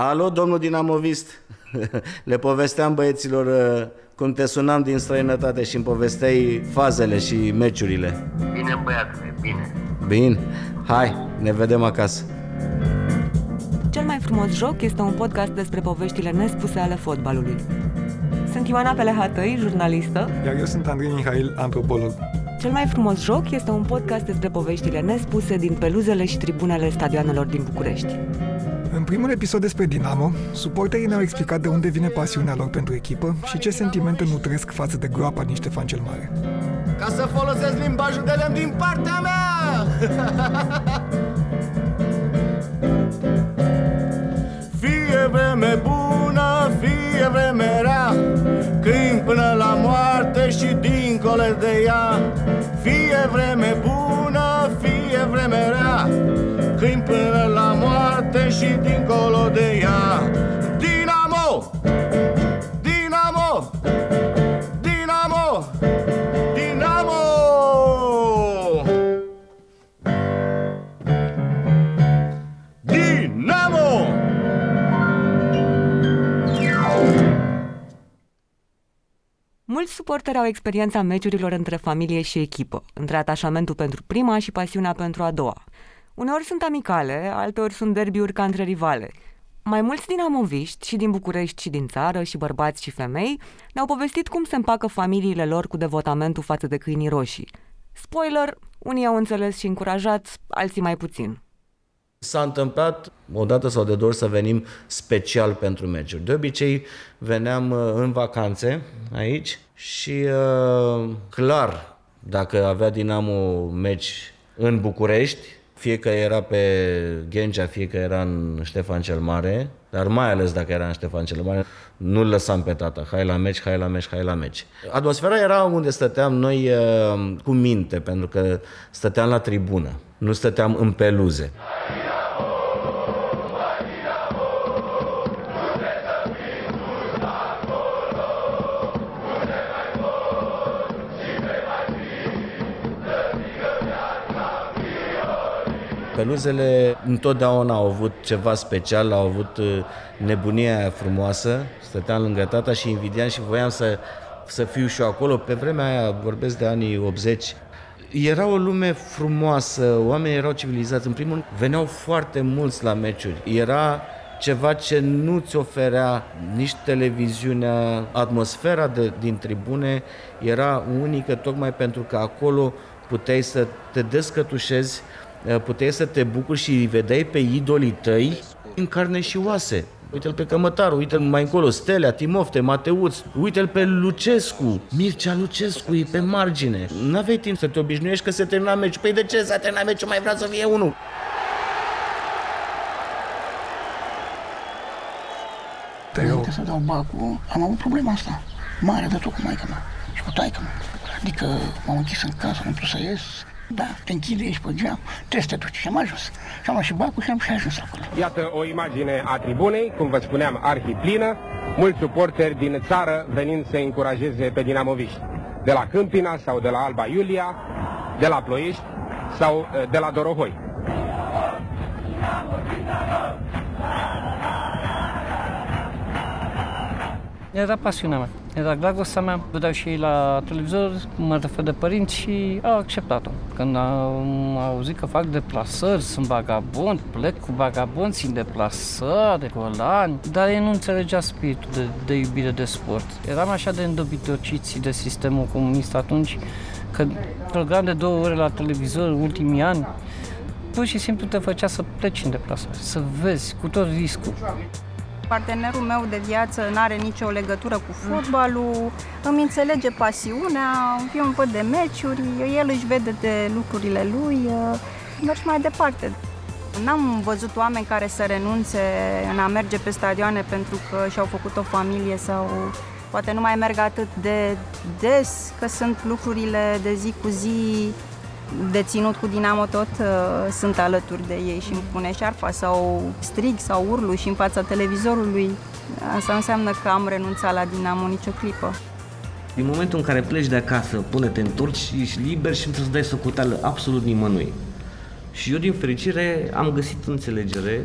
Alo, domnul dinamovist, le povesteam băieților cum te sunam din străinătate și îmi povesteai fazele și meciurile. Bine, băiatule, bine. Bine, hai, ne vedem acasă. Cel mai frumos joc este un podcast despre poveștile nespuse ale fotbalului. Sunt Ioana Pelehatăi, jurnalistă. Iar eu sunt Andrei Mihail, antropolog. Cel mai frumos joc este un podcast despre poveștile nespuse din peluzele și tribunele stadioanelor din București. În primul episod despre Dinamo, suporterii ne-au explicat de unde vine pasiunea lor pentru echipă și ce sentimente nutresc față de groapa din Ștefan cel Mare. Ca să folosesc limbajul de lemn din partea mea! Fie vreme bună, fie vreme rea, cânt până la moarte și dincolo de ea. Fie vreme bună, fie vreme rea, cânt până la moarte și dincolo de ea. Dinamo! Dinamo! Dinamo! Dinamo! Dinamo! Mulți suporteri au experiența meciurilor între familie și echipă, între atașamentul pentru prima și pasiunea pentru a doua. Uneori sunt amicale, alteori sunt derbiuri ca între rivale. Mai mulți dinamoviști, și din București și din țară, și bărbați și femei, ne-au povestit cum se împacă familiile lor cu devotamentul față de câinii roșii. Spoiler, unii au înțeles și încurajat, alții mai puțin. S-a întâmplat o dată sau de două ori să venim special pentru meciuri. De obicei veneam în vacanțe aici și clar, dacă avea Dinamo meci în București, fie că era pe Ghencea, fie că era în Ștefan cel Mare, dar mai ales dacă era în Ștefan cel Mare, nu-l lăsam pe tata. Hai la meci, hai la meci, hai la meci. Atmosfera era unde stăteam noi cu minte, pentru că stăteam la tribună, nu stăteam în peluze. Peluzele întotdeauna au avut ceva special, au avut nebunia aia frumoasă, stăteam lângă tata și invidiam și voiam să fiu și eu acolo. Pe vremea aia, vorbesc de anii 80, era o lume frumoasă, oamenii erau civilizați. În primul rând, veneau foarte mulți la meciuri. Era ceva ce nu ți oferea nici televiziunea. Atmosfera din tribune era unică, tocmai pentru că acolo puteai să te descătușezi, puteai să te bucuri și îi vedeai pe idolii tăi în carne și oase. Uite-l pe Cămătaru, uite-l mai încolo, Stelea, Timofte, Mateuț, uite-l pe Lucescu, Mircea Lucescu e pe margine. N-aveai timp să te obișnuiești că se termina meciul. Păi de ce s-a terminat meciul? Mai vreau să fie unul. Înainte să dau bacul, am avut problema asta mare de tot cu maică-mea și cu taică-mea. Adică m-am închis în casă, nu trebuie să ies. Da, te închide, ești pe geam, trebuie să te duci. Și am ajuns. Și am luat și bacul și am și ajuns acolo. Iată o imagine a tribunei, cum vă spuneam, arhiplină. Mulți suporteri din țară venind să încurajeze pe dinamoviști. De la Câmpina sau de la Alba Iulia, de la Ploiești sau de la Dorohoi. Era pasiunea mea, era dragostea mea, vedeau și ei la televizor, mă refer de părinți și au acceptat-o. Când au auzit că fac deplasări, sunt vagabond, plec cu vagabonți în deplasări, golani, dar ei nu înțelegea spiritul de iubire de sport. Eram așa de îndobitociți de sistemul comunist atunci, că program de 2 ore la televizor, ultimii ani, pur și simplu te făcea să pleci în deplasări, să vezi cu tot riscul. Partenerul meu de viață n-are nicio legătură cu fotbalul, îmi înțelege pasiunea, eu îmi văd de meciuri, el își vede de lucrurile lui, mergi mai departe. N-am văzut oameni care să renunțe în a merge pe stadioane pentru că și-au făcut o familie sau poate nu mai merg atât de des, că sunt lucrurile de zi cu zi. Deținut cu Dinamo tot, sunt alături de ei și îmi pune șarfa sau strig sau urlu și în fața televizorului. Asta înseamnă că am renunțat la Dinamo nicio clipă. Din momentul în care pleci de acasă, până te întorci, ești liber și nu trebuie să dai socoteală absolut nimănui. Și eu, din fericire, am găsit înțelegere,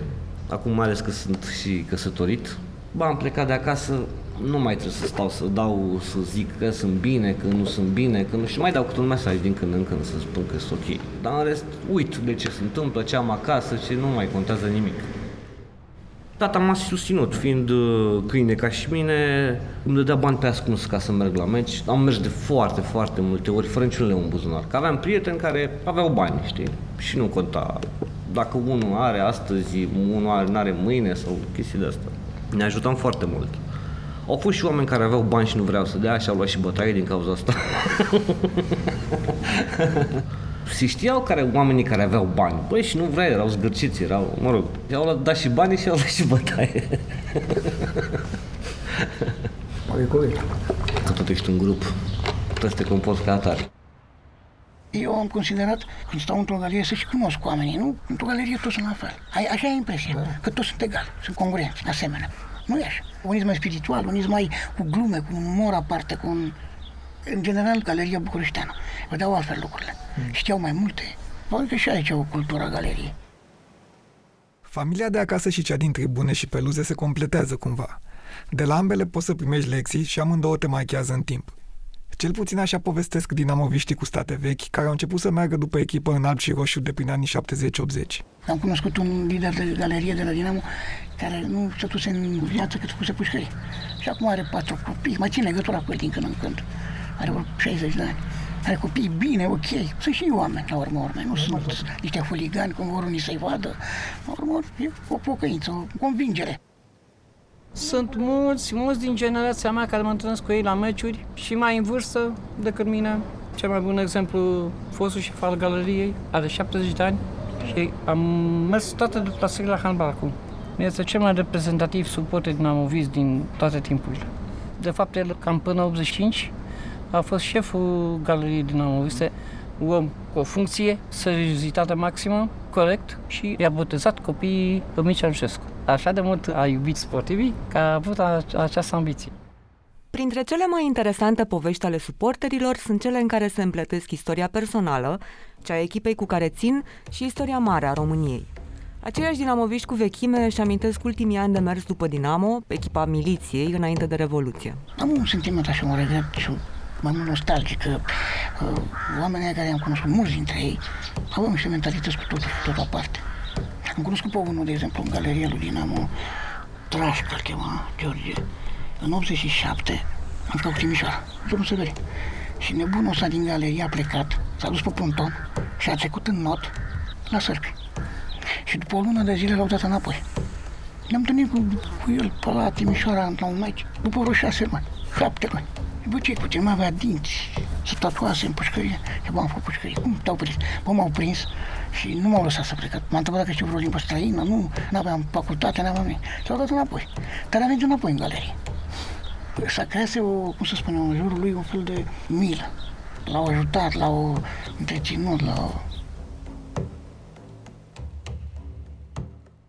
acum mai ales că sunt și căsătorit, am plecat de acasă, nu mai trebuie să stau să dau, să zic că sunt bine, că nu sunt bine, că nu știu, mai dau câte un mesaj din când în când să spun că sunt ok. Dar în rest uit de ce se întâmplă, ce am acasă, ce nu mai contează nimic. Tata m-a susținut, fiind câine ca și mine, îmi dădea bani pe ascuns ca să merg la meci. Am mers de foarte, foarte multe ori, fără niciun leu în buzunar, că aveam prieteni care aveau bani, știi? Și nu conta dacă unul are astăzi, unul nu are mâine sau chestii de astea. Ne ajutam foarte mult. Au fost și oameni care aveau bani și nu vreau să dea și au luat și bătaie din cauza asta. Se știau care, oamenii care aveau bani, băi, și nu vreau, erau zgârciți, erau, mă rog, i-au dat și bani și i-au dat și bătaie. Pare corect. Că tot ești un grup, trebuie să te comporți ca atare. Eu am considerat, când stau într-o galerie, să și cunosc cu oamenii, nu? Într-o galerie toți sunt la fel. Așa e impresia, că toți sunt egali, sunt congruenți, de asemenea. Nu e așa. Unii sunt mai spiritual, unii sunt mai cu glume, cu un umor aparte, cu un... În general, galeria bucureșteană. Vedeau altfel lucrurile. Știau mai multe. Probabil că și aici o cultură galerie. Familia de acasă și cea din tribune și peluze se completează cumva. De la ambele poți să primești lecții și amândouă te machează în timp. Cel puțin așa povestesc dinamoviștii cu state vechi, care au început să meargă după echipă în alb și roșu de prin anii 70-80. Am cunoscut un lider de galerie de la Dinamo care nu se duse în viață cât făcuse pușcării. Și acum are 4 copii, mai țin legătura cu el din când în când. Are vreo 60 de ani. Are copii bine, ok. Sunt și oameni, la urmă urmei. Nu sunt niște huligani, cum vor unii să-i vadă. La urmă e o pocăință, o convingere. Sunt mulți din generația mea care mă întâlnesc cu ei la meciuri și mai în vârstă decât mine. Cel mai bun exemplu, fostul șef al galeriei, are 70 de ani și am mers toate deplasările la handbal acum. Este cel mai reprezentativ suporter dinamovist din toate timpurile. De fapt, el cam până 85 a fost șeful galeriei dinamoviste, om cu o funcție, seriozitate maximă, corect, și i-a botezat copiii pe Mircea Lucescu. Așa de mult a iubit sportivii că a avut această ambiție. Printre cele mai interesante povești ale suporterilor sunt cele în care se împletesc istoria personală, cea a echipei cu care țin și istoria mare a României. Aceiași dinamoviști cu vechime își amintesc ultimii ani de mers după Dinamo, echipa miliției înainte de Revoluție. Am un sentiment așa, un regret și mai mult nostalgic, că oamenii care am cunoscut, mulți dintre ei, aveau niște mentalități cu totul și totul aparte. Am cunoscut pe unul, de exemplu, în galeria lui Dinamo, Trașca, îl chema, George. În 87 am făcut Timișoara, domnul Severi. Și nebunul ăsta din galerie a plecat, s-a dus pe ponton și a trecut în not la Sărpi. Și după o lună de zile l-au dat înapoi. Ne-am întâlnit cu el pe la Timișoara, la un meci, după vreo 6 luni, 7 luni. Bă, ce-i cu tine? Avea dinți, se tatuase în pușcărie. Și bă, am făcut pușcărie. Cum te-au prins? Bă, m-au prins și nu m-au lăsat să plec. M-a întrebat dacă știu vreo limbă străină, nu. N-aveam facultate, n-aveam nimic. S-au dat înapoi. Dar a venit înapoi în galerie. S-a creat o, cum să spunem, în jurul lui un fel de milă. L-au ajutat, l-au întreținut,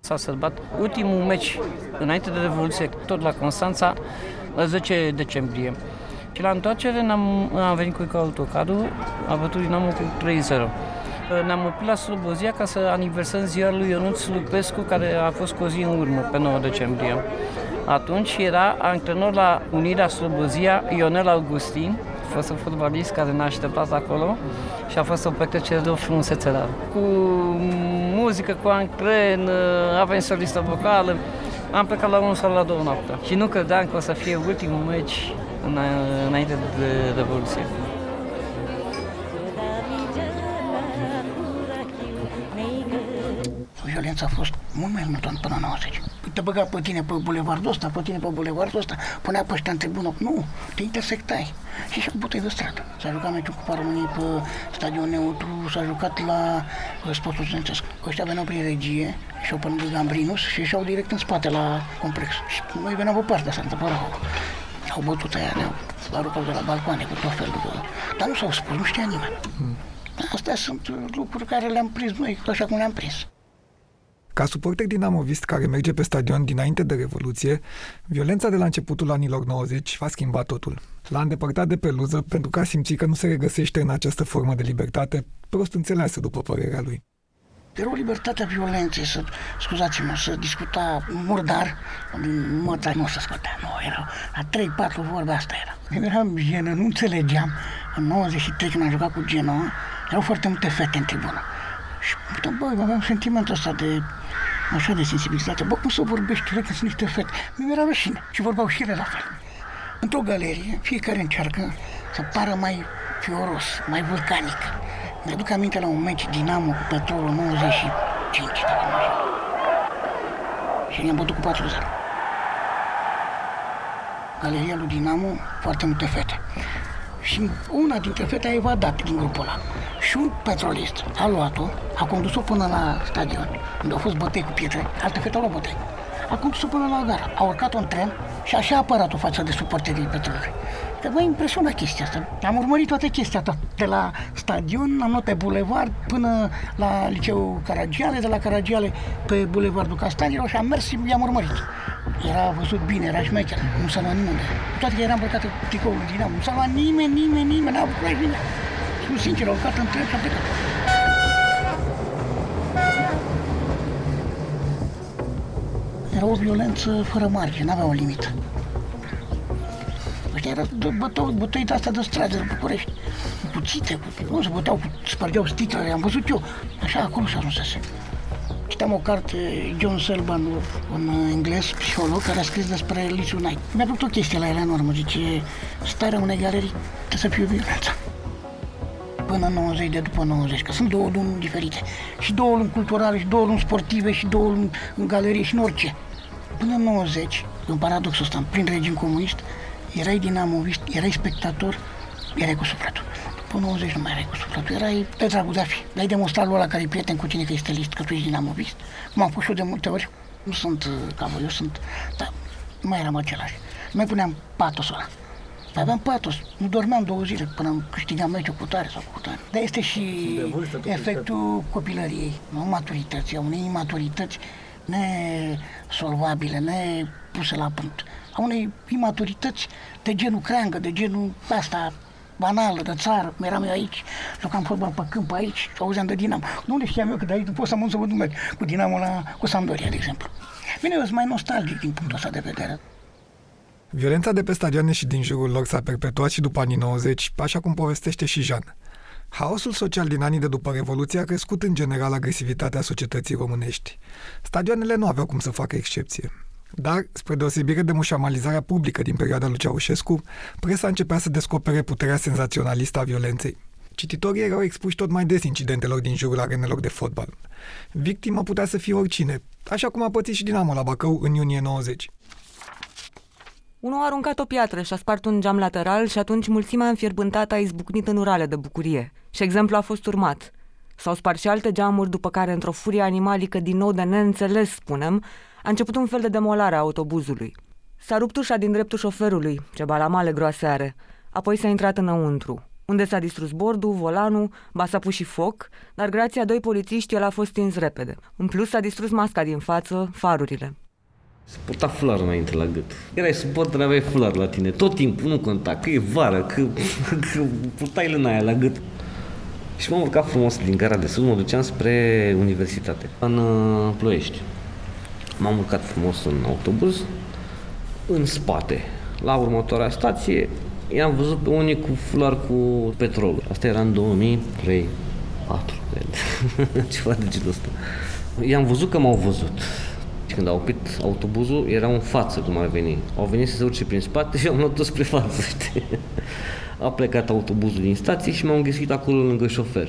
S-a sărbat ultimul meci înainte de Revoluție, tot la Constanța, la 10 decembrie. Și la întoarcere am venit cu autocarul, a bătut Dinamo cu 3-0. Ne-am oprit la Slobozia ca să aniversăm ziua lui Ionuț Lupescu, care a fost cu o zi în urmă, pe 9 decembrie. Atunci era antrenor la Unirea Slobozia Ionel Augustin, a fost un fotbalist care ne-a așteptat acolo și a fost o petrecere de o frumusețe rară. Cu muzică, cu antren, avem solistă vocală. Am plecat la 1 sau la 2 noaptea și nu credeam că o să fie ultimul meci înainte de Revoluție. Violența a fost mult mai mult până în 90. Te băga pe tine pe bulevardul ăsta, punea pe ăștia în tribună. Nu, te intersectai. Și așa puteai de stradă. S-a jucat meciul Cupa României pe stadion neutru, s-a jucat la sportul studențesc. Ăștia veneau prin Regie, ieșeau pe lângă Gambrinus și ieșeau direct în spate la complex. Și noi veneam pe partea asta, întâmpărau. Au bătut aia, ne-au aruncat de la balcoane cu tot felul de... Dar nu s-au spus, nu știa nimeni. Astea sunt lucruri care le-am prins noi, așa cum le-am prins. Ca suporter dinamovist care merge pe stadion dinainte de Revoluție, violența de la începutul anilor 90 a schimbat totul. L-a îndepărtat de peluză pentru că a simțit că nu se regăsește în această formă de libertate, prost înțeleasă după părerea lui. Erau libertatea violenței, să, scuzați-mă, să discuta murdar, măța nu se scotea, nu, erau la 3-4 vorbe, asta era. Eu eram jenă, nu înțelegeam, în 93 când am jucat cu Genoa, erau foarte multe fete în tribună. Și bă, aveam sentimentul ăsta de, așa, de sensibilitate, bă, cum să vorbești când sunt niște fete? Mi era rușine și vorbeau și ele la fel. Într-o galerie, fiecare încearcă să pară mai fioros, mai vulcanic. Mi-aduc aminte la un meci Dinamo cu Petrolul 95 și ne-am bătut cu 4-0. Galeria lui Dinamo, foarte multe fete. Și una dintre fete a evadat din grupul ăla. Și un petrolist a luat-o, a condus-o până la stadion, unde au fost bătăi cu pietre, alte fete au luat bătăi. A condus-o până la gara, a urcat-o în tren și așa a apărat-o față de suporterii Petrolului. Că m-a impresionat chestia asta. Am urmărit toate chestia, de la stadion, am luat pe bulevard până la liceul Caragiale, de la Caragiale pe bulevardul Castanilor și am mers și i-am urmărit. Era văzut bine, era șmecher, nu s-a luat nimeni. Toate că eram îmbrăcat cu tricoul Dinamo, nu s-a luat nimeni, n-a bucurat nimeni. Sunt sincer, au urcat în tren și am plecat. Era o violență fără margine, n-avea o limită. Era bătăi de-astea de stradă, de București, cu cuțite, nu se băteau, spărgeau sticlele, am văzut eu. Așa, acolo s-a ajunsese. Citeam o carte, John Selban, un englez, psiholog, care a scris despre Liz Unite. Mi-a plăcut o chestie la el enormă, zice, starea unei galerii trebuie să fie violența. Până 90 de după 90, că sunt două lumi diferite. Și două lumi culturale, și două lumi sportive, și două lumi în galerie, și în orice. Până 90, în paradoxul ăsta, prin regim comunist, erai dinamovist, erai spectator, erai cu sufletul. După 90 nu mai erai cu sufletul, erai pe dragul de a fi. L-ai demonstrat lui ăla care e prieten cu tine că e stelist, că tu ești dinamovist. Cum am fost eu de multe ori, nu sunt ca voi, eu sunt, dar nu mai eram același. Nu mai puneam patosul ăla. Aveam patos, nu dormeam 2 zile până câștigam meciul cu tare sau cu tare. Dar este și efectul copilăriei, nu? Maturității, a unei imaturități nesolvabile, nepuse la punct. A unei imaturități de genul creangă, de genul asta banală, de țară, cum eram eu aici, jucam fotbal pe câmp aici, auzeam de Dinamo. Nu le știam eu că de aici nu pot să mă duc cu Dinamo la cu Sampdoria, de exemplu. Bine, eu sunt mai nostalgic din punctul ăsta de vedere. Violența de pe stadioane și din jurul lor s-a perpetuat și după anii 90, așa cum povestește și Jean. Haosul social din anii de după Revoluție a crescut în general agresivitatea societății românești. Stadioanele nu aveau cum să facă excepție. Dar, spre deosebire de mușamalizarea publică din perioada lui Ceaușescu, presa începea să descopere puterea senzaționalistă a violenței. Cititorii erau expuși tot mai des incidentelor din jurul arenelor de fotbal. Victima putea să fie oricine, așa cum a pățit și Dinamo la Bacău în iunie 90. Unul a aruncat o piatră și a spart un geam lateral și atunci mulțimea înfierbântată a izbucnit în urale de bucurie. Și exemplul a fost urmat. S-au spart și alte geamuri, după care, într-o furie animalică din nou de neînțeles, spunem, a început un fel de demolare a autobuzului. S-a rupt ușa din dreptul șoferului, ce balamale groase are. Apoi s-a intrat înăuntru, unde s-a distrus bordul, volanul, ba s-a pus și foc, dar grația 2 polițiști el a fost stins repede. În plus s-a distrus masca din față, farurile. Se purta fular înainte la gât. Erai suporter, aveai fular la tine. Tot timpul, nu conta, că e vară, că purtai lâna aia la gât. Și m-am urcat frumos din Gara de Sud, mă duceam spre universitate, în Ploiești. M-am urcat frumos în autobuz, în spate. La următoarea stație, i-am văzut pe unii cu fular cu petrol. Asta era în 2003, 4, ceva de genul ăsta. I-am văzut că m-au văzut. Când au oprit autobuzul, erau în față cum ar veni. Au venit să se urce prin spate și am luat tot spre față, știi? A plecat autobuzul din stație și m-am găsit acolo lângă șofer.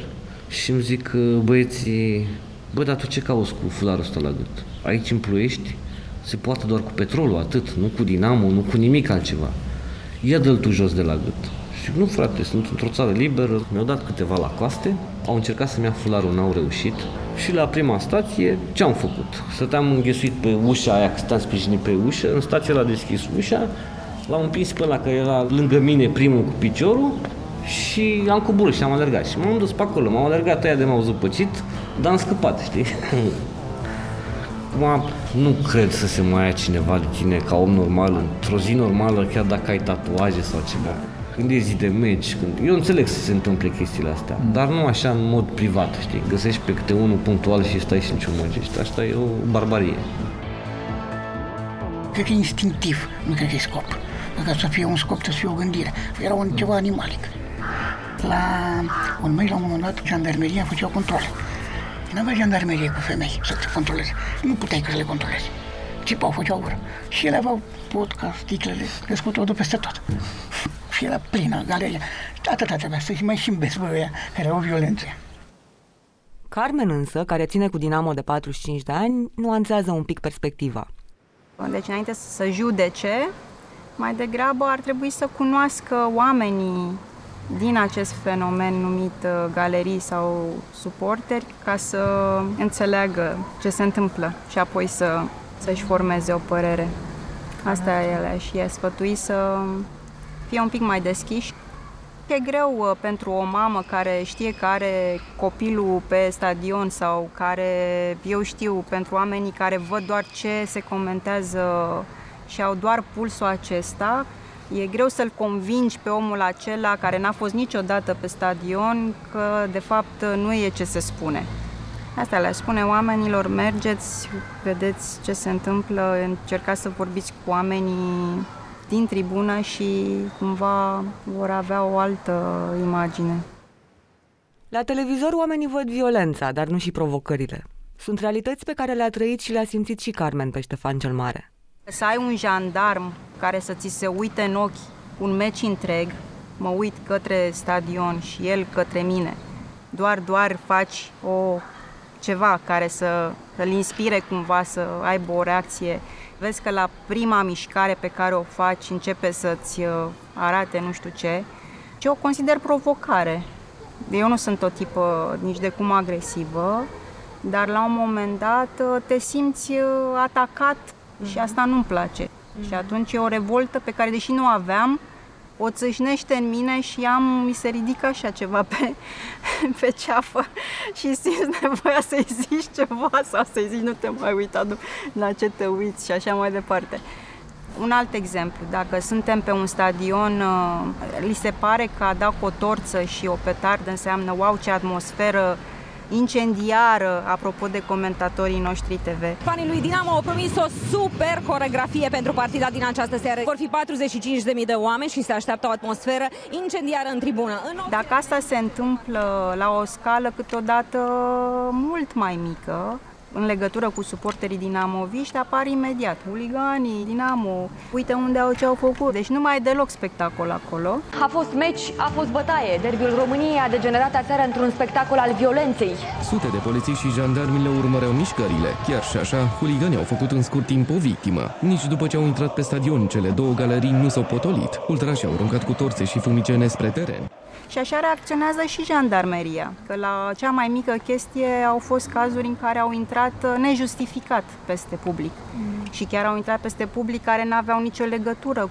Și îmi zic băieții, bă, dar tu ce cauți cu fularul ăsta la gât? Aici în Ploiești se poate doar cu petrolul, atât, nu cu Dinamo, nu cu nimic altceva. Ia dă-l tu jos de la gât. Și nu, frate, sunt într-o țară liberă. Mi-au dat câteva la coaste, au încercat să-mi ia fularul, n-au reușit. Și la prima stație, ce am făcut? Stăteam înghesuit pe ușa aia, că stăteam sprijinit pe ușă, în stație l-a deschis ușa, l-am împins pe ăla care era lângă mine primul cu piciorul și am coborât și am alergat. Și m-am dus pe acolo, m-am alergat aia de m-au zăpăcit, dar am scăpat, știi? Acum, nu cred să se mai ia cineva de tine ca om normal, într-o zi normală, chiar dacă ai tatuaje sau ceva. când e zi de meci, când... Eu înțeleg să se întâmple chestiile astea, dar nu așa în mod privat, știi? Găsești pe câte unul punctual și stai și înciumăgești. Asta e o barbarie. Cred că e instinctiv, nu cred că e scop. Dacă să fie un scop, să fie o gândire. Era un ceva animalic. La un moment dat, jandarmeria făceau controle. N-avea jandarmerie cu femei să te controleze. Nu puteai că să le controlezi. Țipau, făceau ură. Și ele aveau vodka, sticlele, crescută de peste tot. Și era plină galeria. Atâta trebuia să-și mai șimbesc pe ea, care era o violență. Carmen însă, care ține cu Dinamo de 45 de ani, nuanțează un pic perspectiva. Deci înainte să judece, mai degrabă ar trebui să cunoască oamenii din acest fenomen numit galerii sau suporteri, ca să înțeleagă ce se întâmplă și apoi să-și formeze o părere. Asta e, și i-a sfătuit să fie un pic mai deschiși. E greu pentru o mamă care știe că are copilul pe stadion sau care, eu știu, pentru oamenii care văd doar ce se comentează și au doar pulsul acesta, e greu să-l convingi pe omul acela care n-a fost niciodată pe stadion că, de fapt, nu e ce se spune. Asta le spune oamenilor: mergeți, vedeți ce se întâmplă, încercați să vorbiți cu oamenii din tribună și cumva vor avea o altă imagine. La televizor oamenii văd violența, dar nu și provocările. Sunt realități pe care le-a trăit și le-a simțit și Carmen pe Ștefan cel Mare. Să ai un jandarm care să ți se uite în ochi un meci întreg, mă uit către stadion și el către mine, doar faci ceva care să-l inspire cumva să aibă o reacție. Vezi că la prima mișcare pe care o faci începe să-ți arate nu știu ce. Și o consider provocare. Eu nu sunt o tipă nici de cum agresivă, dar la un moment dat te simți atacat și asta nu-mi place. Și atunci e o revoltă pe care, deși nu aveam, o țâșnește în mine și mi se ridică așa ceva pe ceafă și simți nevoia să-i zici ceva sau să-i zici nu te mai uita la ce te uiți și așa mai departe. Un alt exemplu, dacă suntem pe un stadion, li se pare că a dat o torță și o petardă înseamnă wow, ce atmosferă incendiară, apropo de comentatorii noștri TV. Fanii lui Dinamo au promis o super coreografie pentru partida din această seară. Vor fi 45.000 de oameni și se așteaptă o atmosferă incendiară în tribună. Dacă asta se întâmplă la o scală câteodată mult mai mică, în legătură cu suporterii dinamoviști, apar imediat huliganii, Dinamo, uite unde ce au făcut. Deci nu mai e deloc spectacol acolo. A fost meci, a fost bătaie. Derbiul României a degenerat aseară într-un spectacol al violenței. Sute de polițiști și jandarmi le urmăreau mișcările. Chiar și așa, huliganii au făcut în scurt timp o victimă. Nici după ce au intrat pe stadion, cele două galerii nu s-au potolit. Ultrașii au aruncat cu torțe și fumigene spre teren. Și așa reacționează și jandarmeria, că la cea mai mică chestie au fost cazuri în care au intrat nejustificat peste public. Și chiar au intrat peste public care n-aveau nicio legătură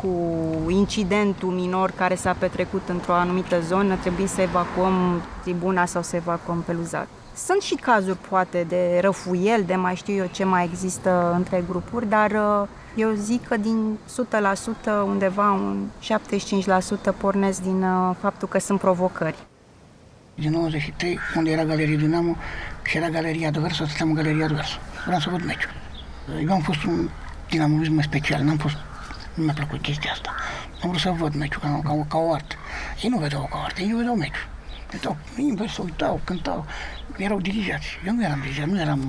cu incidentul minor care s-a petrecut într-o anumită zonă, trebuie să evacuăm tribuna sau să evacuăm peluza. Sunt și cazuri poate de răfuiel, de mai știu eu ce mai există între grupuri, dar eu zic că din 100% undeva un 75% pornesc din faptul că sunt provocări. Din 93, unde era Galeria Dinamo și era Galeria Adversă, stăteam în Galeria Adversă. Vreau să văd meciul. Eu am fost un dinamovism special, nu mi-a plăcut chestia asta. Am vrut să văd meciul ca o artă. Ei nu vedeau ca o artă, ei nu vedeau meciul. Invers, uitau, cântau, erau dirijați. Eu nu eram dirijat, nu eram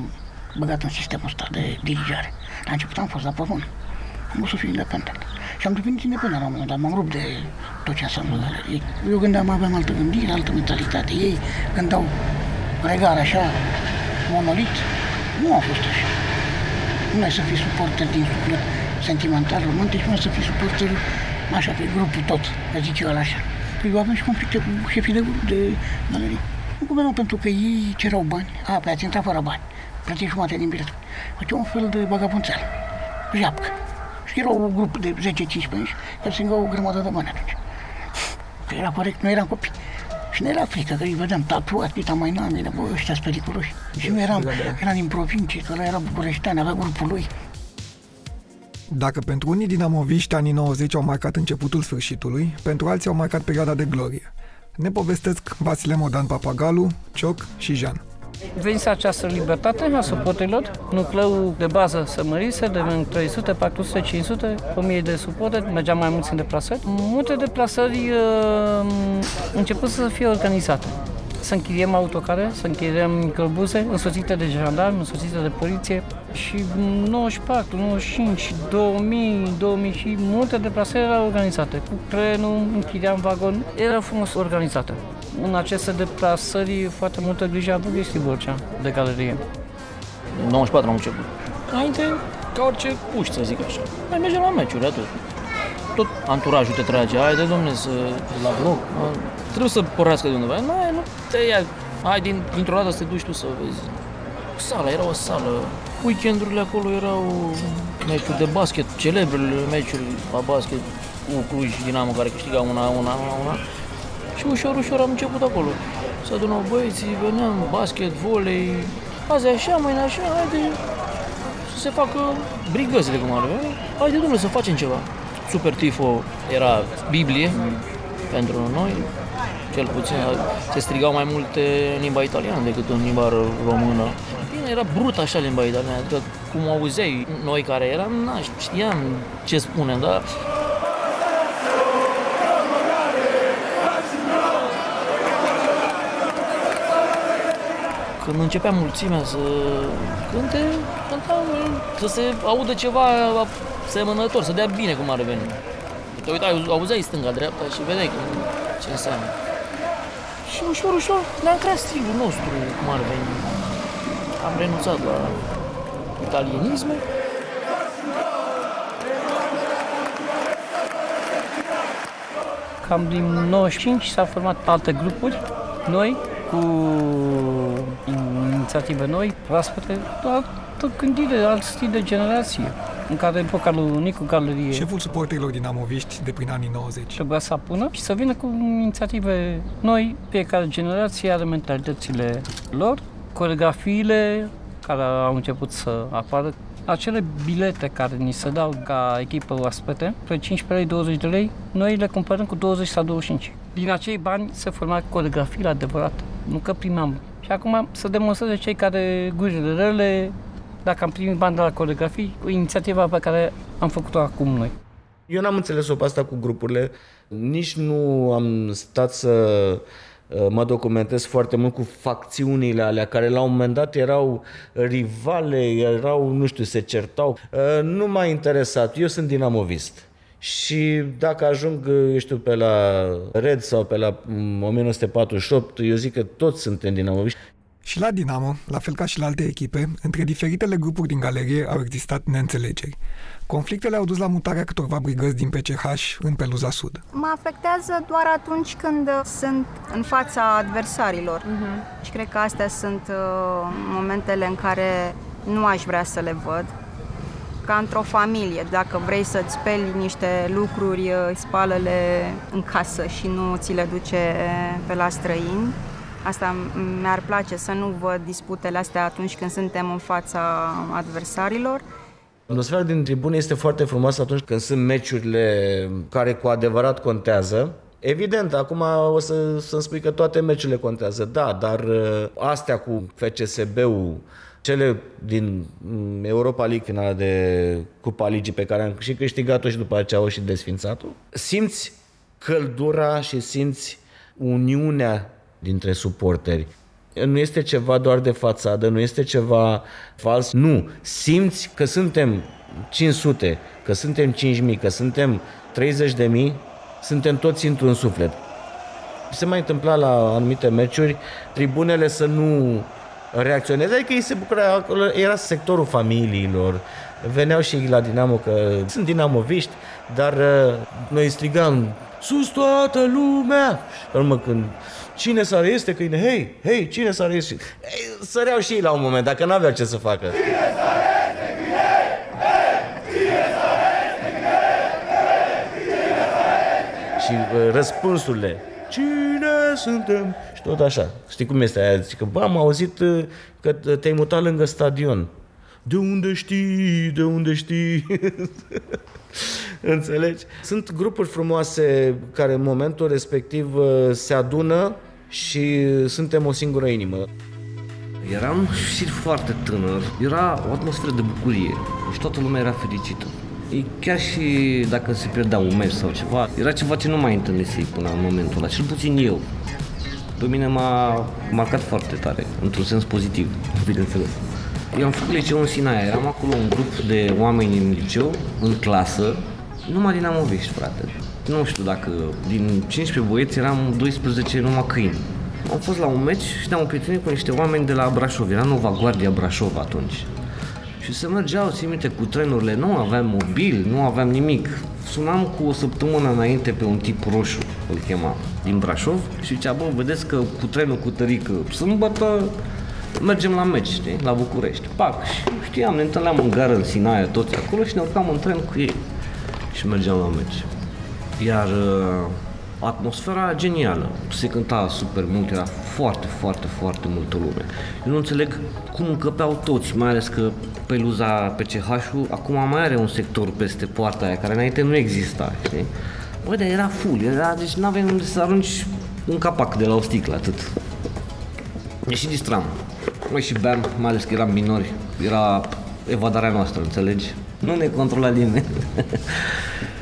băgat în sistemul ăsta de dirijare. La început am fost la păvân, am vrut să fiu independent. Și am devenit independent la un moment dat, m-am rupt de tot ce înseamnă galerie. Eu gândeam, aveam altă gândire, altă mentalitate. Ei gândeau regar așa, monolit. Nu am fost așa. Nu ai să fii suporter din suflet sentimental, romantic, nu ai să fii suporter așa, pe grupul tot, le zic eu așa. Eu aveam și conflicte cu șefii de galerie. Nu cuveneau pentru că ei cerau bani. Păi ați intrat fără bani. Plătești jumate din bilet. Făceau un fel de bagabunțeală. Japcă. Și erau un grup de 10-15 care strângau o grămadă de bani atunci. Că era corect, noi eram copii. Și ne era frică, că îi vedeam tatuat, câta mai nanele, bă, ăștia-s periculoși. Și noi eram din provincie, că ăla era bucureștean, avea grupul lui. Dacă pentru unii dinamoviști anii 90 au marcat începutul sfârșitului, pentru alții au marcat perioada de glorie. Ne povestesc Vasile Modan Papagalu, Cioc și Jean. Vins această libertate a suporterilor, nucleul de bază se mărise, devenind 300, 400, 500, 1000 de suporteri, mergeam mai mulți în deplasări. Multe deplasări început să fie organizate. Să închiriem autocare, să închiriem microbuze, însoțite de jandarmi, însoțite de poliție. Și 94, 95, 2000, 2000 și multe deplasări erau organizate. Cu trenul, închiriam vagon, erau frumos organizate. În aceste deplasări, foarte multă grijă a București Borcea de galerie. În 94 am început. Înainte, ca orice puști, să zic așa. Mai mergeam la meciuri, atunci. Tot anturajul te trage, hai de domne, să la vlog. Trebuie să pornească de undeva. Mai, nu te ia. Hai, dintr-o dată să te duci tu să vezi. Sala, era o sală. Weekendurile acolo erau meciuri de basket, celebrele meciuri la basket cu Cluj, Dinamo, care câștiga una. Și ușor am început acolo. Se adunau băieții, veneam, basket, volei, azi așa, mâine așa, haide să se facă brigăzile cum ar vrea. Haide, domnule, să facem ceva. Super Tifo era Biblie pentru noi, cel puțin se strigau mai multe în limba italiană decât în limba română. Bine, era brut așa limba italiană, adică cum auzeai noi care eram, știam ce spunem, dar... Când începea mulțimea să cânte, cântau, să se audă ceva semănător, să dea bine cum ar veni. Te uitai, auzeai stânga-dreapta și vedeai ce înseamnă. Și ușor ne-am creat stilul nostru cum ar veni. Am renunțat la italienisme. Cam din 95 s-au format alte grupuri, noi, cu inițiative noi, proaspete, altă gândire, alt stil de generație, în care epoca lui Nicu Galerie... Șeful suporterilor dinamoviști de prin anii 90. Trebuia să apună și să vină cu inițiative noi, fiecare generație are mentalitățile lor, coreografiile care au început să apară, acele bilete care ni se dau ca echipă oaspete, pe 15 lei, 20 de lei, noi le cumpărăm cu 20 sau 25. Din acei bani se forma coreografiile adevărate, nu că primeam. Și acum să demonstreze cei care gurile rele, dacă am primit bani de la coreografii, inițiativa pe care am făcut-o acum noi. Eu n-am înțeles-o pe asta cu grupurile, nici nu am stat să mă documentez foarte mult cu facțiunile alea, care la un moment dat erau rivale, erau, nu știu, se certau. Nu m-a interesat, eu sunt dinamovist. Și dacă ajung, eu știu, pe la Red sau pe la 1948, eu zic că toți suntem dinamoviști. Și la Dinamo, la fel ca și la alte echipe, între diferitele grupuri din galerie au existat neînțelegeri. Conflictele au dus la mutarea câtorva brigăzi din PCH în Peluza Sud. Mă afectează doar atunci când sunt în fața adversarilor. Și cred că astea sunt momentele în care nu aș vrea să le văd. Ca într-o familie, dacă vrei să-ți speli niște lucruri, spală-le în casă și nu ți le duce pe la străini. Asta mi-ar place, să nu văd disputele astea atunci când suntem în fața adversarilor. Atmosfera din tribune este foarte frumoasă atunci când sunt meciurile care cu adevărat contează. Evident, acum o să-mi spui că toate meciurile contează, da, dar astea cu FCSB-ul, cele din Europa League, finala de Cupa Ligii pe care am și câștigat-o și după aceea o și desfințat-o, simți căldura și simți uniunea dintre suporteri. Nu este ceva doar de fațadă, nu este ceva fals, nu. Simți că suntem 500, că suntem 5.000, că suntem 30.000, suntem toți într-un suflet. Se mai întâmpla la anumite meciuri, tribunele să nu reacționeze, adică ei se bucurau, acolo era sectorul familiilor, veneau și la Dinamo că sunt dinamoviști, dar noi strigam sus toată lumea! În urmă când cine sare este câine? Hei, cine sare este? Ei, săreau și ei la un moment, dacă n-aveau ce să facă. Cine sare este câine? Hei, cine sare este câine? Hei, cine sare este câine? Și răspunsurile. Cine suntem? Și tot așa. Știi cum este aia? Zic că, am auzit că te-ai mutat lângă stadion. De unde știi, de unde știi? Înțelegi? Sunt grupuri frumoase care în momentul respectiv se adună și suntem o singură inimă. Eram și foarte tânăr, era o atmosferă de bucurie și toată lumea era fericită. Chiar și dacă se pierdea un mers sau ceva, era ceva ce nu mai întâlnisei până în momentul ăla, cel puțin eu. Pe mine m-a marcat foarte tare, într-un sens pozitiv, bineînțeles. Eu am făcut liceu în Sinaia, eram acolo un grup de oameni în liceu, în clasă, numai dinamoviști, frate. Nu știu dacă din 15 băieți eram 12 numai câini. Am fost la un meci și ne-am prietenit cu niște oameni de la Brașov, era Nova Guardia Brașov atunci. Și se mergeau, țin minte, cu trenurile, nu aveam mobil, nu aveam nimic. Sunam cu o săptămână înainte pe un tip roșu, îl chema, din Brașov și zicea, bă, vedeți că cu trenul cu tărică sâmbătă mergem la meci, știi, la București. Pac, și știam, ne întâlneam în gară, în Sinaia, toți acolo și ne urcam în tren cu ei și mergeam la meci. Iar atmosfera genială, se cânta super mult, era foarte, foarte, foarte multă lume. Eu nu înțeleg cum încăpeau toți, mai ales că Peluza, PCH-ul, acum mai are un sector peste poarta aia, care înainte nu exista, știi? Bă, dar era full, era, deci n-aveam unde să arunci un capac de la o sticlă, atât. E și distram. Noi și beam, mai ales că eram minori, era evadarea noastră, înțelegi? Nu ne controla nimeni.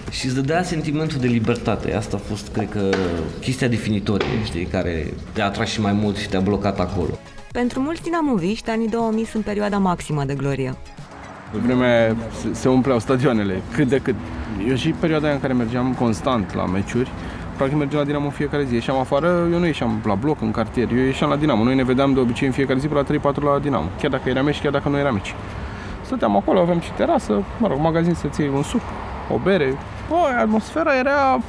Și îți dădea sentimentul de libertate. Asta a fost, cred că, chestia definitorie, știi, care te-a atras și mai mult și te-a blocat acolo. Pentru mulți dinamoviști, anii 2000 sunt perioada maximă de glorie. Pe vremea se umpleau stadioanele, cât de cât. Eu și perioada în care mergeam constant la meciuri, practic mergeam la Dinamo în fiecare zi. Ieșeam afară, eu nu ieșeam la bloc, în cartier, eu ieșeam la Dinamo. Noi ne vedeam de obicei în fiecare zi pe la 3-4 la Dinamo, chiar dacă era meci, chiar dacă nu era meci. Stăteam acolo, aveam și terasă, mă rog, magazin să-ți iei un suc, o bere. Bă, atmosfera era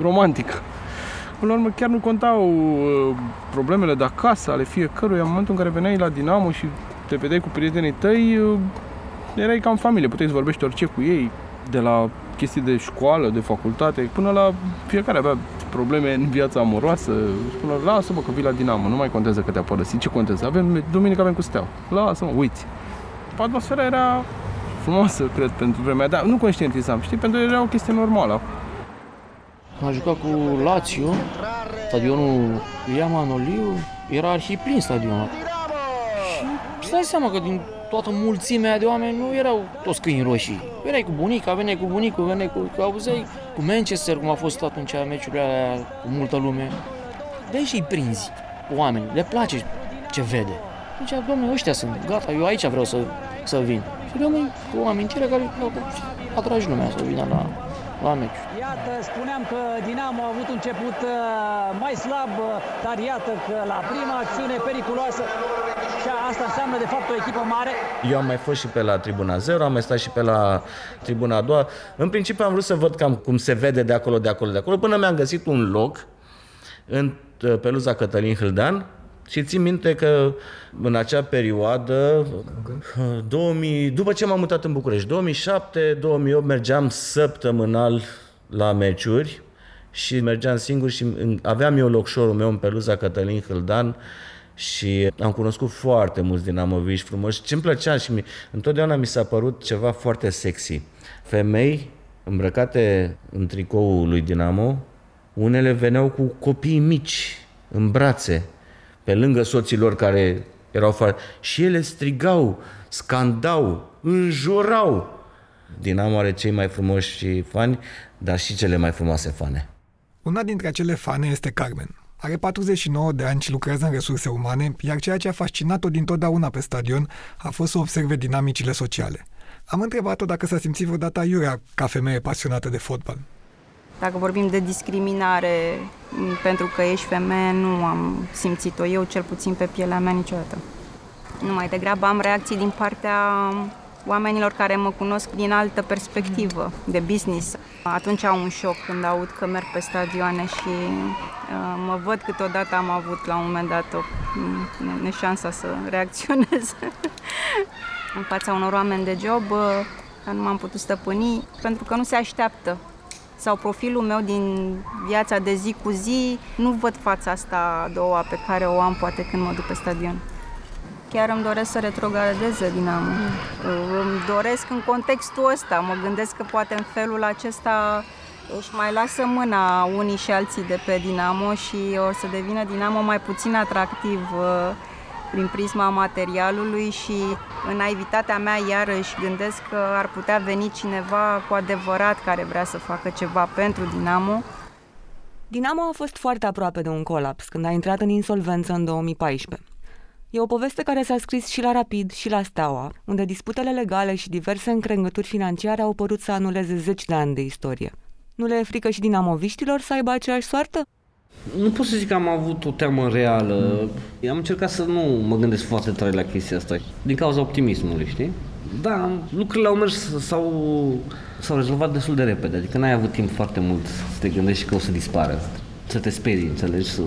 romantică. Până la urmă, chiar nu contau problemele de acasă ale fiecăruia. În momentul în care veneai la Dinamo și te vedeai cu prietenii tăi, erai ca în familie, puteai să vorbești orice cu ei, de la chestii de școală, de facultate, până la fiecare avea probleme în viața amoroasă. Până la, lasă-mă că vii la Dinamo, nu mai contează că te-a părăsit, ce contează? Avem duminică, avem cu Steaua. Lasă-mă, uiți. Atmosfera era frumoasă, cred, pentru vremea, dar nu conștientizam, știi, pentru că era o chestie normală. Am jucat cu Lazio, stadionul Ilia Manoliu, era arhiplin stadionul. Și îți dai seama că din toată mulțimea de oameni nu erau toți câini roșii. Veneai cu bunica, veneai cu bunicul, auzeai cu Manchester, cum a fost atunci meciurile alea cu multă lume. De-aia și-i prinzi oamenii, le place ce vede. Zicea, dom'le, ăștia sunt, gata, eu aici vreau să vin. Și rămâi cu o amintire care atrage lumea să vină la meci. Iată, spuneam că Dinamo a avut un început mai slab, dar iată că la prima acțiune periculoasă, și asta înseamnă de fapt o echipă mare. Eu am mai fost și pe la tribuna 0, am mai stat și pe la tribuna a doua. În principiu am vrut să văd cam cum se vede de acolo, până mi-am găsit un loc în Peluza Cătălin Hîldan. Și țin minte că în acea perioadă, după ce m-am mutat în București, 2007-2008, mergeam săptămânal la meciuri și mergeam singur și aveam eu locșorul meu în Peluza Cătălin Hîldan și am cunoscut foarte mulți dinamoviști frumoși. Ce-mi plăcea și întotdeauna mi s-a părut ceva foarte sexy. Femei îmbrăcate în tricoul lui Dinamo, unele veneau cu copii mici în brațe, pe lângă soților care erau foarte... Și ele strigau, scandau, înjurau. Dinamo are cei mai frumoși fani, dar și cele mai frumoase fane. Una dintre acele fane este Carmen. Are 49 de ani și lucrează în resurse umane, iar ceea ce a fascinat-o dintotdeauna pe stadion a fost să observe dinamicile sociale. Am întrebat-o dacă s-a simțit vreodată aiurea ca femeie pasionată de fotbal. Dacă vorbim de discriminare pentru că ești femeie, nu am simțit-o eu, cel puțin pe pielea mea, niciodată. Nu, mai degrabă am reacții din partea oamenilor care mă cunosc din altă perspectivă, de business. Atunci am un șoc când aud că merg pe stadioane și mă văd câteodată am avut la un moment dat o neșansa să reacționez în fața unor oameni de job, că nu m-am putut stăpâni pentru că nu se așteaptă. Sau profilul meu din viața de zi cu zi, nu văd fața asta a doua pe care o am poate când mă duc pe stadion. Chiar îmi doresc să retrogradeze Dinamo. Îmi doresc în contextul ăsta. Mă gândesc că poate în felul acesta își mai lasă mâna unii și alții de pe Dinamo și o să devină Dinamo mai puțin atractiv prin prisma materialului și în naivitatea mea iarăși gândesc că ar putea veni cineva cu adevărat care vrea să facă ceva pentru Dinamo. Dinamo a fost foarte aproape de un colaps când a intrat în insolvență în 2014. E o poveste care s-a scris și la Rapid și la Steaua, unde disputele legale și diverse încrengături financiare au părut să anuleze 10 de ani de istorie. Nu le e frică și dinamoviștilor să aibă aceeași soartă? Nu pot să zic că am avut o teamă reală. Am încercat să nu mă gândesc foarte tare la chestia asta, din cauza optimismului, știi? Da, lucrurile au mers, s-au rezolvat destul de repede, adică n-ai avut timp foarte mult să te gândești că o să dispară, să te sperii, înțelegi, să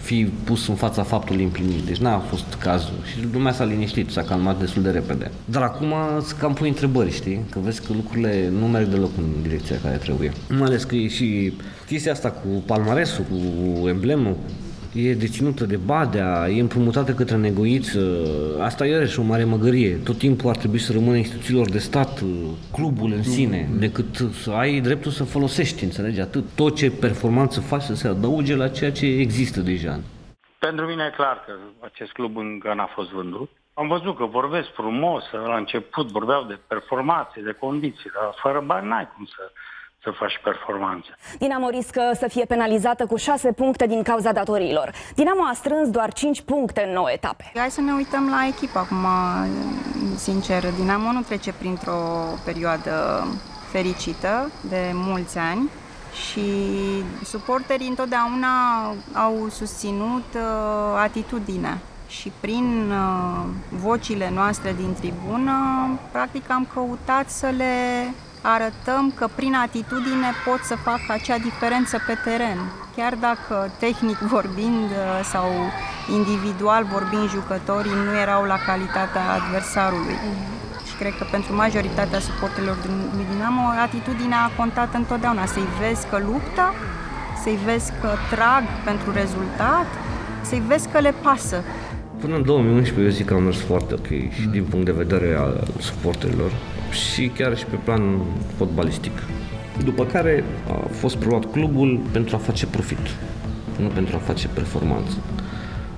fii pus în fața faptului împlinit. Deci n-a fost cazul și lumea s-a liniștit, s-a calmat destul de repede. Dar acum îți cam pui întrebări, știi? Că vezi că lucrurile nu merg deloc în direcția care trebuie. Mai ales că e și chestia asta cu palmaresul, cu emblemul, e deținută de Badea, e împrumutată către Negoiță. Asta e și o mare măgărie. Tot timpul ar trebui să rămână instituțiilor de stat, clubul în sine, decât să ai dreptul să folosești, înțelegi? Atât. Tot ce performanță faci să se adauge la ceea ce există deja. Pentru mine e clar că acest club încă n-a fost vândut. Am văzut că vorbesc frumos, la început vorbeau de performanțe, de condiții, dar fără bani n-ai cum să faci performanțe. Dinamo riscă să fie penalizată cu 6 puncte din cauza datoriilor. Dinamo a strâns doar 5 puncte în 9 etape. Hai să ne uităm la echipă acum, sincer. Dinamo nu trece printr-o perioadă fericită de mulți ani și suporterii întotdeauna au susținut atitudinea. Și prin vocile noastre din tribună, practic am căutat să le arătăm că prin atitudine pot să fac acea diferență pe teren. Chiar dacă tehnic vorbind sau individual vorbind jucătorii nu erau la calitatea adversarului. Și cred că pentru majoritatea suporterilor din Dinamo atitudinea a contat întotdeauna. Să-i vezi că luptă, să-i vezi că trag pentru rezultat, să-i vezi că le pasă. Până în 2011 eu zic că am mers foarte ok și din punct de vedere al suporterilor și chiar și pe plan fotbalistic. După care a fost preluat clubul pentru a face profit, nu pentru a face performanță.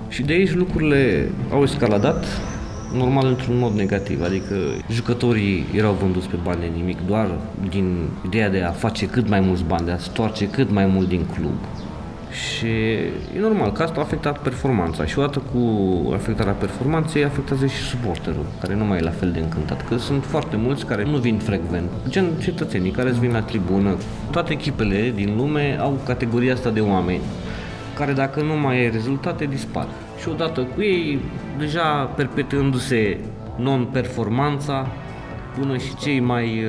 Și de aici lucrurile au escaladat, normal, într-un mod negativ, adică jucătorii erau vânduți pe bani de nimic, doar din ideea de a face cât mai mulți bani, de a stoarce cât mai mult din club. Și e normal că asta a afectat performanța și odată cu afectarea performanței afectează și suporterul, care nu mai e la fel de încântat, că sunt foarte mulți care nu vin frecvent, gen cetățenii care îți vin la tribună. Toate echipele din lume au categoria asta de oameni, care dacă nu mai ai rezultate, dispar. Și odată cu ei, deja perpetuându-se non-performanța, până și cei mai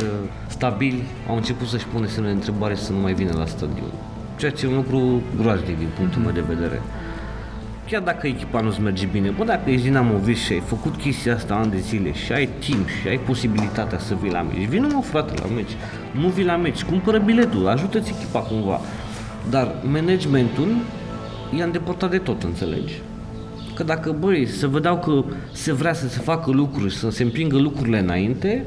stabili au început să-și pune semne de întrebare să nu mai vină la stadion. Ceea ce e un lucru groaznic din punctul meu de vedere. Chiar dacă echipa nu-ți merge bine, bă, dacă ești dinamovist și ai făcut chestia asta ani de zile și ai timp și ai posibilitatea să vii la meci, vină mă frate la meci, nu vii la meci, cumpără biletul, ajută-ți echipa cumva. Dar managementul i-a îndepărtat de tot, înțelegi? Că dacă, băi, se vedeau că se vrea să se facă lucruri, să se împingă lucrurile înainte,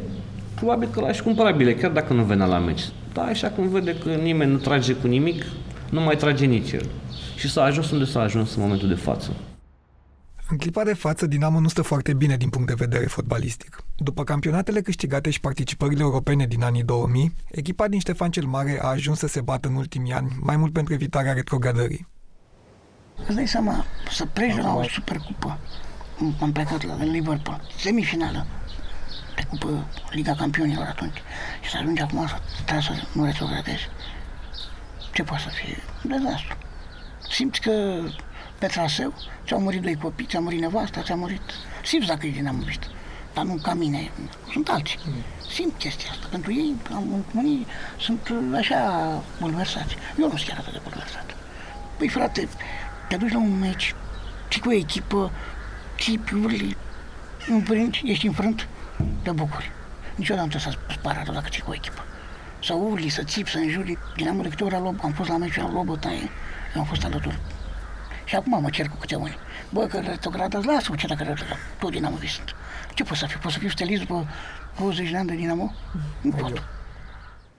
probabil că l-aș cumpăra bilet, chiar dacă nu venea la meci. Da, așa cum vede că nimeni nu trage cu nimic, nu mai trage nici el. Și s-a ajuns unde s-a ajuns în momentul de față. În clipa de față, Dinamo nu stă foarte bine din punct de vedere fotbalistic. După campionatele câștigate și participările europene din anii 2000, echipa din Ștefan cel Mare a ajuns să se bată în ultimii ani, mai mult pentru evitarea retrogradării. Îți dai seama, să pleci la o supercupă, am plecat la Liverpool, semifinală, pe cupă Liga Campionilor atunci și să ajungi acum să trebuie să nu retrogradezi. Ce poate să fie? Un dezastru. Simți că pe traseu ți-au murit 2 copii, ți-a murit nevasta, ți-a murit... Simți dacă e dinamovist, dar nu ca mine, sunt alții. Simt chestia asta, pentru ei, unii sunt așa bulversați. Eu nu sunt chiar atât de bulversat. Păi frate, te duci la un meci, ții cu o echipă, ții pe urli, înfrânti, ești înfrânt, te bucuri. Niciodată nu trebuie să spară dacă ții cu o echipă. Să urli, să țipi, să înjuri. Dinamo de câte ori am fost la meciul la Lobă, taie, eu am fost alături. Și acum mă cer cu câte unii. Bă, că retrograd, îți lasă-mă, ce dacă retrograd. Tu dinamovist sunt. Ce poți să fiu? Poți să fiu stelist după 20 de ani de Dinamo? Nu pot.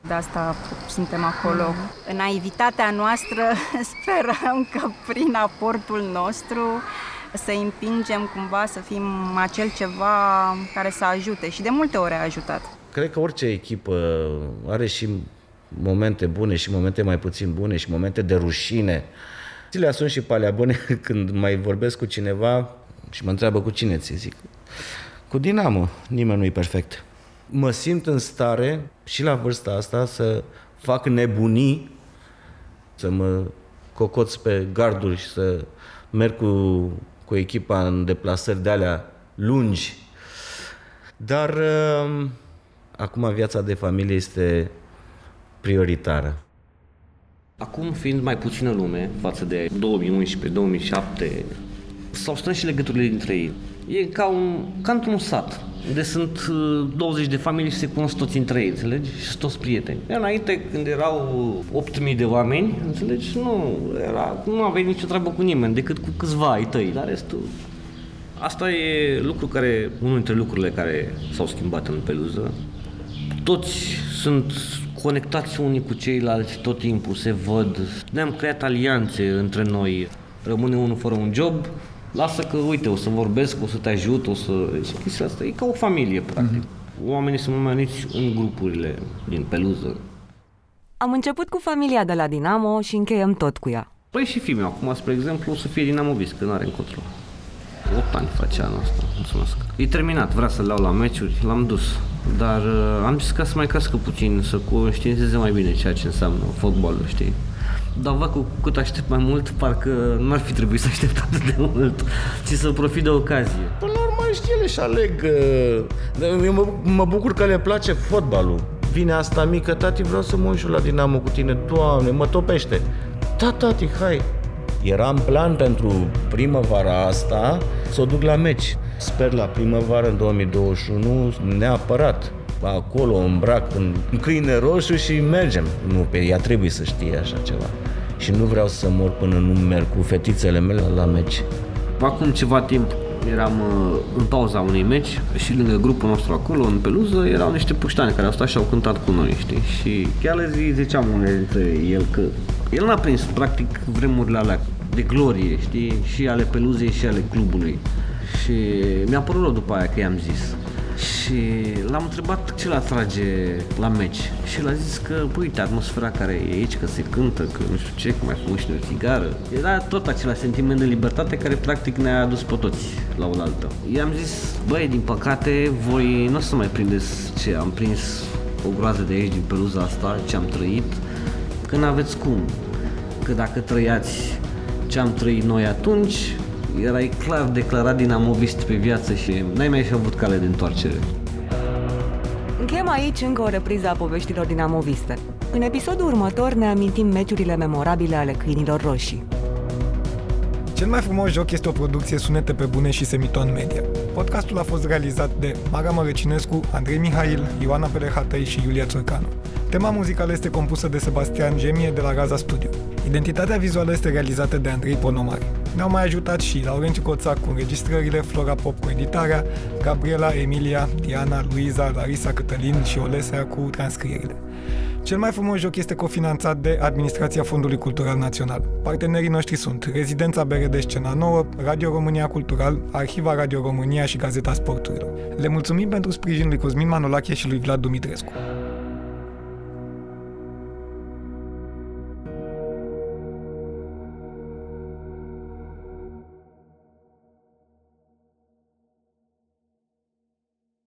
De asta suntem acolo. În naivitatea noastră sperăm că prin aportul nostru să împingem cumva să fim acel ceva care să ajute și de multe ori a ajutat. Cred că orice echipă are și momente bune și momente mai puțin bune și momente de rușine. Zilea sunt și palea bune când mai vorbesc cu cineva și mă întreabă cu cine ți zic. Cu Dinamo, nimeni nu e perfect. Mă simt în stare și la vârsta asta să fac nebunii, să mă cocoț pe garduri și să merg cu echipa în deplasări de alea lungi. Dar acum viața de familie este prioritară. Acum, fiind mai puțină lume față de 2011-2007, s-au strâns și legăturile dintre ei. E ca într-un sat, unde sunt 20 de familii și se cunosc toți între ei, înțelegi? Și sunt toți prieteni. Înainte, când erau 8.000 de oameni, înțelegi? Nu aveai nicio treabă cu nimeni, decât cu câțiva ai tăi, dar restul... Asta e unul dintre lucrurile care s-au schimbat în Peluză. Toți sunt conectați unii cu ceilalți, tot timpul se văd. Ne-am creat alianțe între noi. Rămâne unul fără un job, lasă că, uite, o să vorbesc, o să te ajut, o să... Chestia asta e ca o familie, practic. Oamenii sunt mai uniți în grupurile din Peluză. Am început cu familia de la Dinamo și încheiem tot cu ea. Păi și fiul meu, acum, spre exemplu, o să fie dinamovist, că n-are încotro. 8 ani face anul ăsta, mulțumesc. E terminat, vrea să-l iau la meciuri, l-am dus. Dar am zis ca să mai crească puțin, să conștientizeze mai bine ceea ce înseamnă fotbalul, știi? Dar văd cu cât aștept mai mult, parcă n-ar fi trebuit să aștept atât de mult, ci să profit de ocazie. Până la urmă și ele își aleg. Eu mă bucur că le place fotbalul. Vine asta mică, tati, vreau să mă înșur la Dinamo cu tine, Doamne, mă topește. Da, tati, hai! Era în plan pentru primăvara asta să o duc la meci. Sper la primăvară în 2021 neapărat. Acolo îmbrac în câine roșu și mergem. Nu, pe ea trebuie să știe așa ceva. Și nu vreau să mor până nu merg cu fetițele mele la meci. Acum ceva timp eram în pauza unui meci și lângă grupul nostru acolo, în Peluză, erau niște puștani care au stat și au cântat cu noi, știi? Și chiar le ziceam unele dintre el că el n-a prins, practic, vremurile alea de glorie, știi? Și ale Peluzei și ale clubului. Și mi-a părut rău după aia că i-am zis. Și l-am întrebat ce l-atrage la meci. Și l-a zis că, uite, atmosfera care e aici, că se cântă, că nu știu ce, că mai fumă și noi o țigară. Era tot acela sentiment de libertate care, practic, ne-a adus pe toți la oaltă. I-am zis, băi, din păcate, voi nu o să mai prindeți ce am prins o groază de aici, din Peluza asta, ce am trăit, că n-aveți cum. Că dacă trăiați ce am trăit noi atunci, erai clar declarat dinamovist pe viață și n-ai mai fi avut cale de întoarcere. Încheiem aici încă o repriză a poveștilor dinamoviste. În episodul următor ne amintim meciurile memorabile ale Câinilor Roșii. Cel mai frumos joc este o producție Sunete pe Bune și Semiton Media. Podcastul a fost realizat de Mara Mărăcinescu, Andrei Mihail, Ioana Pelehatăi și Iulia Țorcanu. Tema muzicală este compusă de Sebastian Gemie de la Gaza Studio. Identitatea vizuală este realizată de Andrei Ponomari. Ne-au mai ajutat și Laurencio Coțar cu înregistrările, Flora Pop cu editarea, Gabriela, Emilia, Diana, Luiza, Larisa, Cătălin și Olesea cu transcrierile. Cel mai frumos joc este cofinanțat de Administrația Fondului Cultural Național. Partenerii noștri sunt Rezidența BRD Scena Nouă, Radio România Cultural, Arhiva Radio România și Gazeta Sporturilor. Le mulțumim pentru sprijinul lui Cosmin Manolache și lui Vlad Dumitrescu.